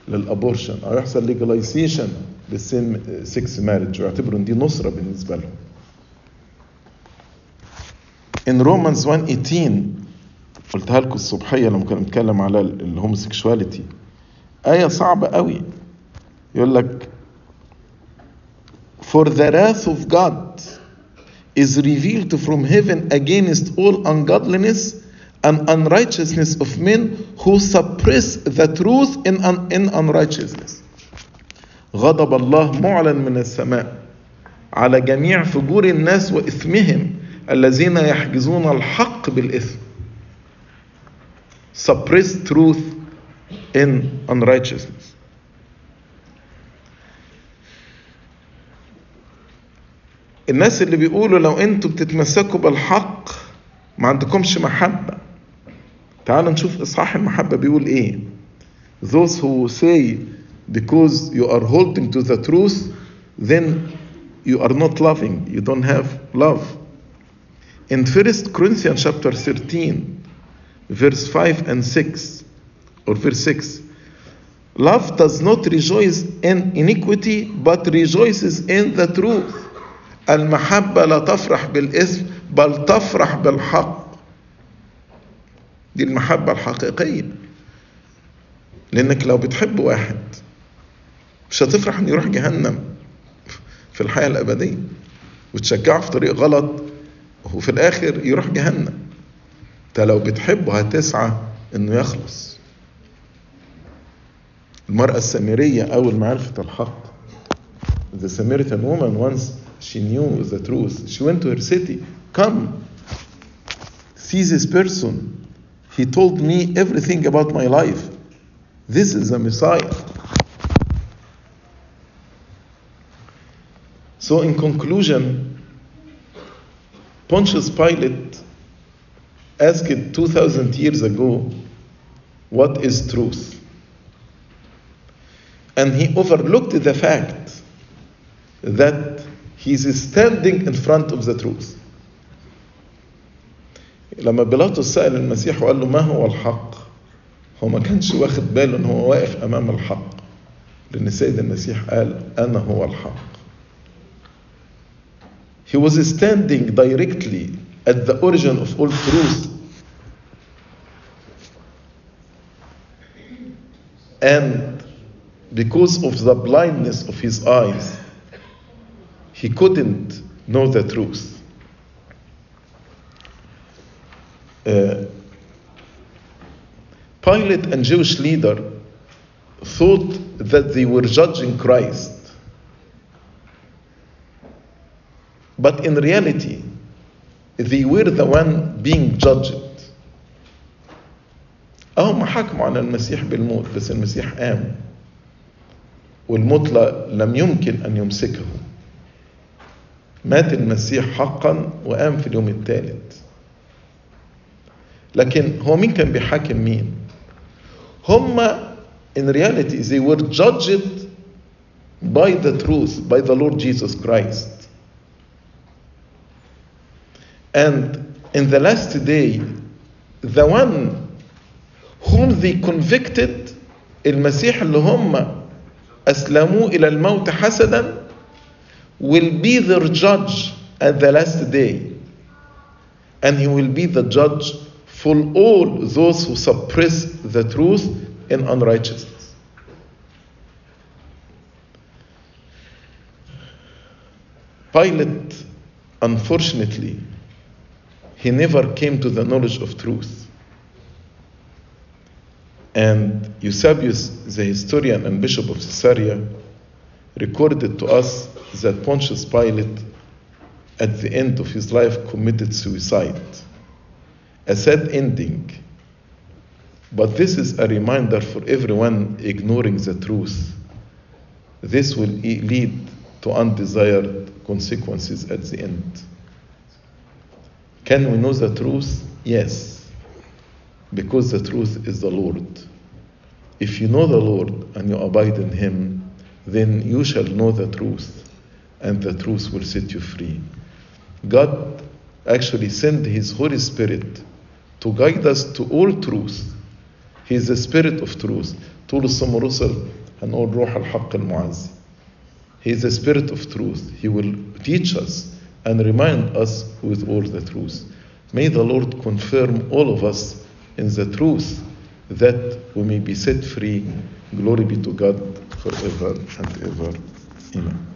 للابورشن او يحصل ليجاليزيشن للسين سكس مارج، ويعتبروا ان دي نصرة بالنسبة لهم. In Romans 1:18 قلتها لكم الصبحية لما كنا بنتكلم على الهوموسيكشواليتي، آية صعبة قوي، يقول لك For the wrath of God is revealed from heaven against all ungodliness and unrighteousness of men who suppress the truth in unrighteousness. غضب الله معلن من السماء على جميع فجور الناس وإثمهم الذين يحجزون الحق بالإثم. Suppress truth in unrighteousness. الناس اللي بيقولوا لو انتوا بتتمسكوا بالحق ما عندكمش محبة، تعالوا نشوف إصحاح المحبة بيقول ايه. Those who say because you are holding to the truth then you are not loving, you don't have love. In 1 Corinthians chapter 13 verse 5 and 6 or verse 6, love does not rejoice in iniquity but rejoices in the truth. المحبة لا تفرح بالإثم بل تفرح بالحق. دي المحبة الحقيقية، لأنك لو بتحب واحد مش هتفرح أن يروح جهنم في الحياة الأبدية وتشجعه في طريق غلط وفي الآخر يروح جهنم. انت لو بتحبه هتسعى أنه يخلص. المرأة السامرية أول ما عرفت الحق، The Samaritan woman, once she knew the truth, she went to her city, come, see this person. He told me everything about my life. This is the Messiah. So in conclusion, Pontius Pilate asked 2,000 years ago, what is truth? And he overlooked the fact that he is standing in front of the truth. لما بيلاطس سأل المسيح وقال له ما هو الحق، هو ما كانش واخد باله ان هو واقف امام الحق، لان السيد المسيح قال انا هو الحق. He was standing directly at the origin of all truth. And because of the blindness of his eyes, he couldn't know the truth. Pilate and Jewish leader thought that they were judging Christ. But in reality, they were the one being judged. هم حكموا على المسيح بالموت، بس المسيح قام. والموت لم يمكن أن يمسكه. مات المسيح حقا وقام في اليوم الثالث. لكن هو مين كان بيحاكم مين؟ هما in reality they were judged by the truth, by the Lord Jesus Christ. And in the last day, the one whom they convicted, المسيح اللي هما أسلموه إلى الموت حسدا, will be their judge at the last day. And he will be the judge for all those who suppress the truth in unrighteousness. Pilate, unfortunately, he never came to the knowledge of truth. And Eusebius, the historian and bishop of Caesarea, recorded to us that Pontius Pilate at the end of his life committed suicide. A sad ending. But this is a reminder for everyone ignoring the truth. This will lead to undesired consequences at the end. Can we know the truth? Yes. Because the truth is the Lord. If you know the Lord and you abide in Him, then you shall know the truth, and the truth will set you free. God actually sent His Holy Spirit to guide us to all truth. He is the Spirit of truth. He is the Spirit of truth. He will teach us and remind us with all the truth. May the Lord confirm all of us in the truth, that we may be set free. Glory be to God forever and ever. Amen.